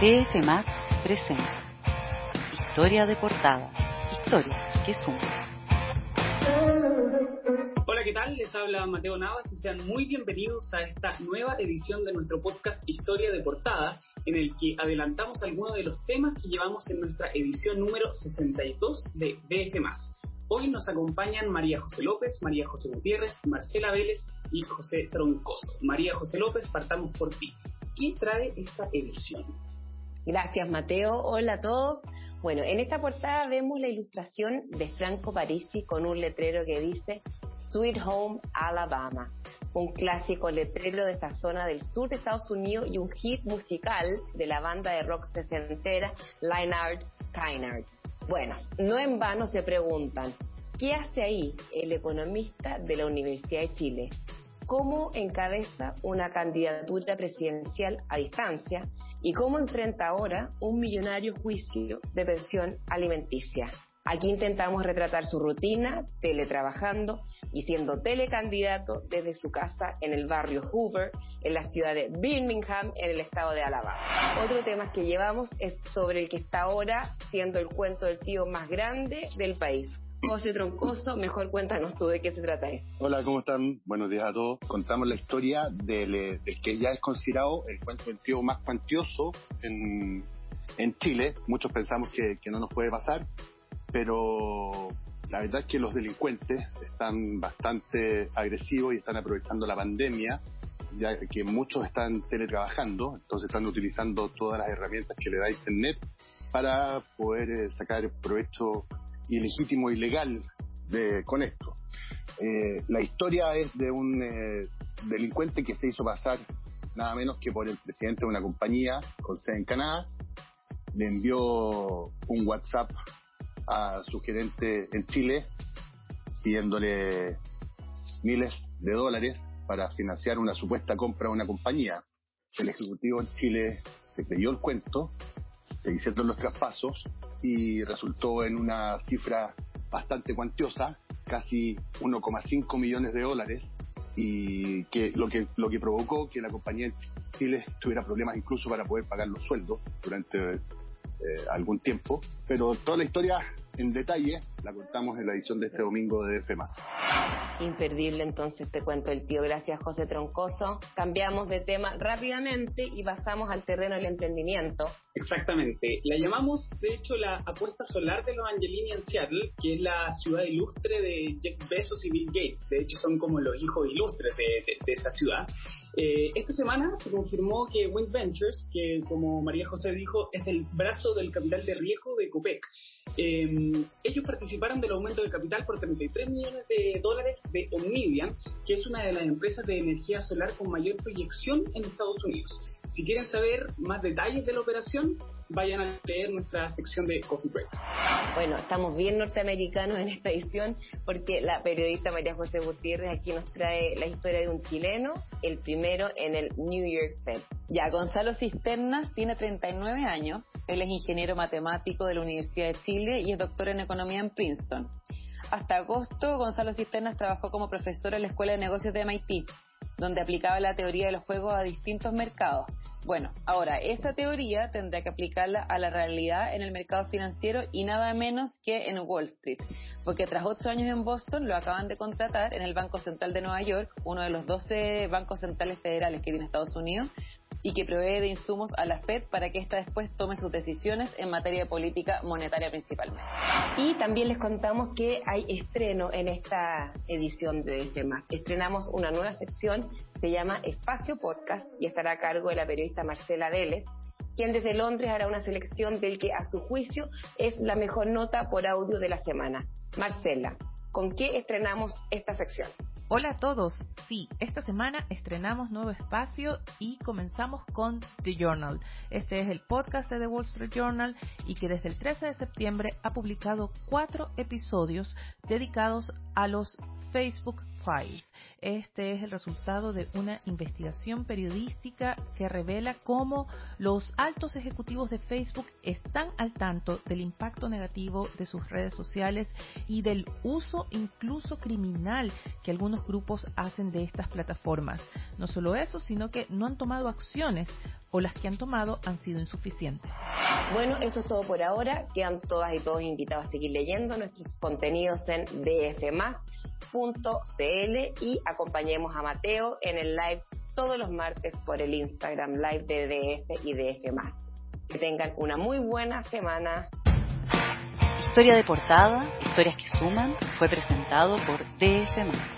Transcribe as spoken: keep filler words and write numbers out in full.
D F más presenta Historia de Portada. Historia que suma. Hola, ¿qué tal? Les habla Mateo Navas y sean muy bienvenidos a esta nueva edición de nuestro podcast Historia de Portada, en el que adelantamos algunos de los temas que llevamos en nuestra edición número sesenta y dos de D F más. Hoy nos acompañan María José López, María José Gutiérrez, Marcela Vélez y José Troncoso. María José López, partamos por ti. ¿Qué trae esta edición? Gracias, Mateo. Hola a todos. Bueno, en esta portada vemos la ilustración de Franco Parisi con un letrero que dice Sweet Home Alabama, un clásico letrero de esta zona del sur de Estados Unidos y un hit musical de la banda de rock sesentera Lynyrd Skynyrd. Bueno, no en vano se preguntan, ¿qué hace ahí el economista de la Universidad de Chile? ¿Cómo encabeza una candidatura presidencial a distancia y cómo enfrenta ahora un millonario juicio de pensión alimenticia? Aquí intentamos retratar su rutina, teletrabajando y siendo telecandidato desde su casa en el barrio Hoover, en la ciudad de Birmingham, en el estado de Alabama. Otro tema que llevamos es sobre el que está ahora siendo el cuento del tío más grande del país. José Troncoso, mejor cuéntanos tú de qué se trata esto. Hola, ¿cómo están? Buenos días a todos. Contamos la historia del, del que ya es considerado el cuento del tío más cuantioso en, en Chile. Muchos pensamos que, que no nos puede pasar, pero la verdad es que los delincuentes están bastante agresivos y están aprovechando la pandemia, ya que muchos están teletrabajando, entonces están utilizando todas las herramientas que le da Internet para poder sacar provecho ilegítimo y legal de, con esto. Eh, la historia es de un eh, delincuente que se hizo pasar nada menos que por el presidente de una compañía con sede en Canadá. Le envió un WhatsApp a su gerente en Chile pidiéndole miles de dólares para financiar una supuesta compra de una compañía. El ejecutivo en Chile se creyó el cuento, se hicieron los traspasos y resultó en una cifra bastante cuantiosa, casi uno coma cinco millones de dólares, y que lo que lo que provocó que la compañía en Chile tuviera problemas incluso para poder pagar los sueldos durante eh, algún tiempo. Pero toda la historia en detalle la contamos en la edición de este domingo de D F más. Imperdible entonces te cuento el tío. Gracias, José Troncoso. Cambiamos de tema rápidamente y pasamos al terreno del emprendimiento. Exactamente. La llamamos, de hecho, la apuesta solar de los Angelini en Seattle, que es la ciudad ilustre de Jeff Bezos y Bill Gates. De hecho, son como los hijos ilustres de, de, de esa ciudad. Eh, esta semana se confirmó que Wind Ventures, que como María José dijo, es el brazo del capital de riesgo de Copec. Eh, ellos participaron del aumento del capital por treinta y tres millones de dólares de Omnidian, que es una de las empresas de energía solar con mayor proyección en Estados Unidos. Si quieren saber más detalles de la operación, vayan a leer nuestra sección de Coffee Breaks. Bueno, estamos bien norteamericanos en esta edición porque la periodista María José Gutiérrez aquí nos trae la historia de un chileno, el primero en el New York Fed. Ya, Gonzalo Cisternas tiene treinta y nueve años, él es ingeniero matemático de la Universidad de Chile y es doctor en economía en Princeton. Hasta agosto, Gonzalo Cisternas trabajó como profesor en la Escuela de Negocios de M I T, donde aplicaba la teoría de los juegos a distintos mercados. Bueno, ahora, esta teoría tendrá que aplicarla a la realidad en el mercado financiero y nada menos que en Wall Street, porque tras ocho años en Boston lo acaban de contratar en el Banco Central de Nueva York, uno de los doce bancos centrales federales que tiene Estados Unidos, y que provee de insumos a la Fed para que ésta después tome sus decisiones en materia de política monetaria principalmente. Y también les contamos que hay estreno en esta edición de este más. Estrenamos una nueva sección, se llama Espacio Podcast, y estará a cargo de la periodista Marcela Vélez, quien desde Londres hará una selección del que a su juicio es la mejor nota por audio de la semana. Marcela, ¿con qué estrenamos esta sección? Hola a todos, sí, esta semana estrenamos nuevo espacio y comenzamos con The Journal. Este es el podcast de The Wall Street Journal y que desde el trece de septiembre ha publicado cuatro episodios dedicados a los Facebook Files. Este es el resultado de una investigación periodística que revela cómo los altos ejecutivos de Facebook están al tanto del impacto negativo de sus redes sociales y del uso incluso criminal que algunos grupos hacen de estas plataformas. No solo eso, sino que no han tomado acciones o las que han tomado han sido insuficientes. Bueno, eso es todo por ahora. Quedan todas y todos invitados a seguir leyendo nuestros contenidos en D F más punto C L y acompañemos a Mateo en el live todos los martes por el Instagram Live de D F y D F más. Que tengan una muy buena semana. Historia de portada, historias que suman, fue presentado por D F más.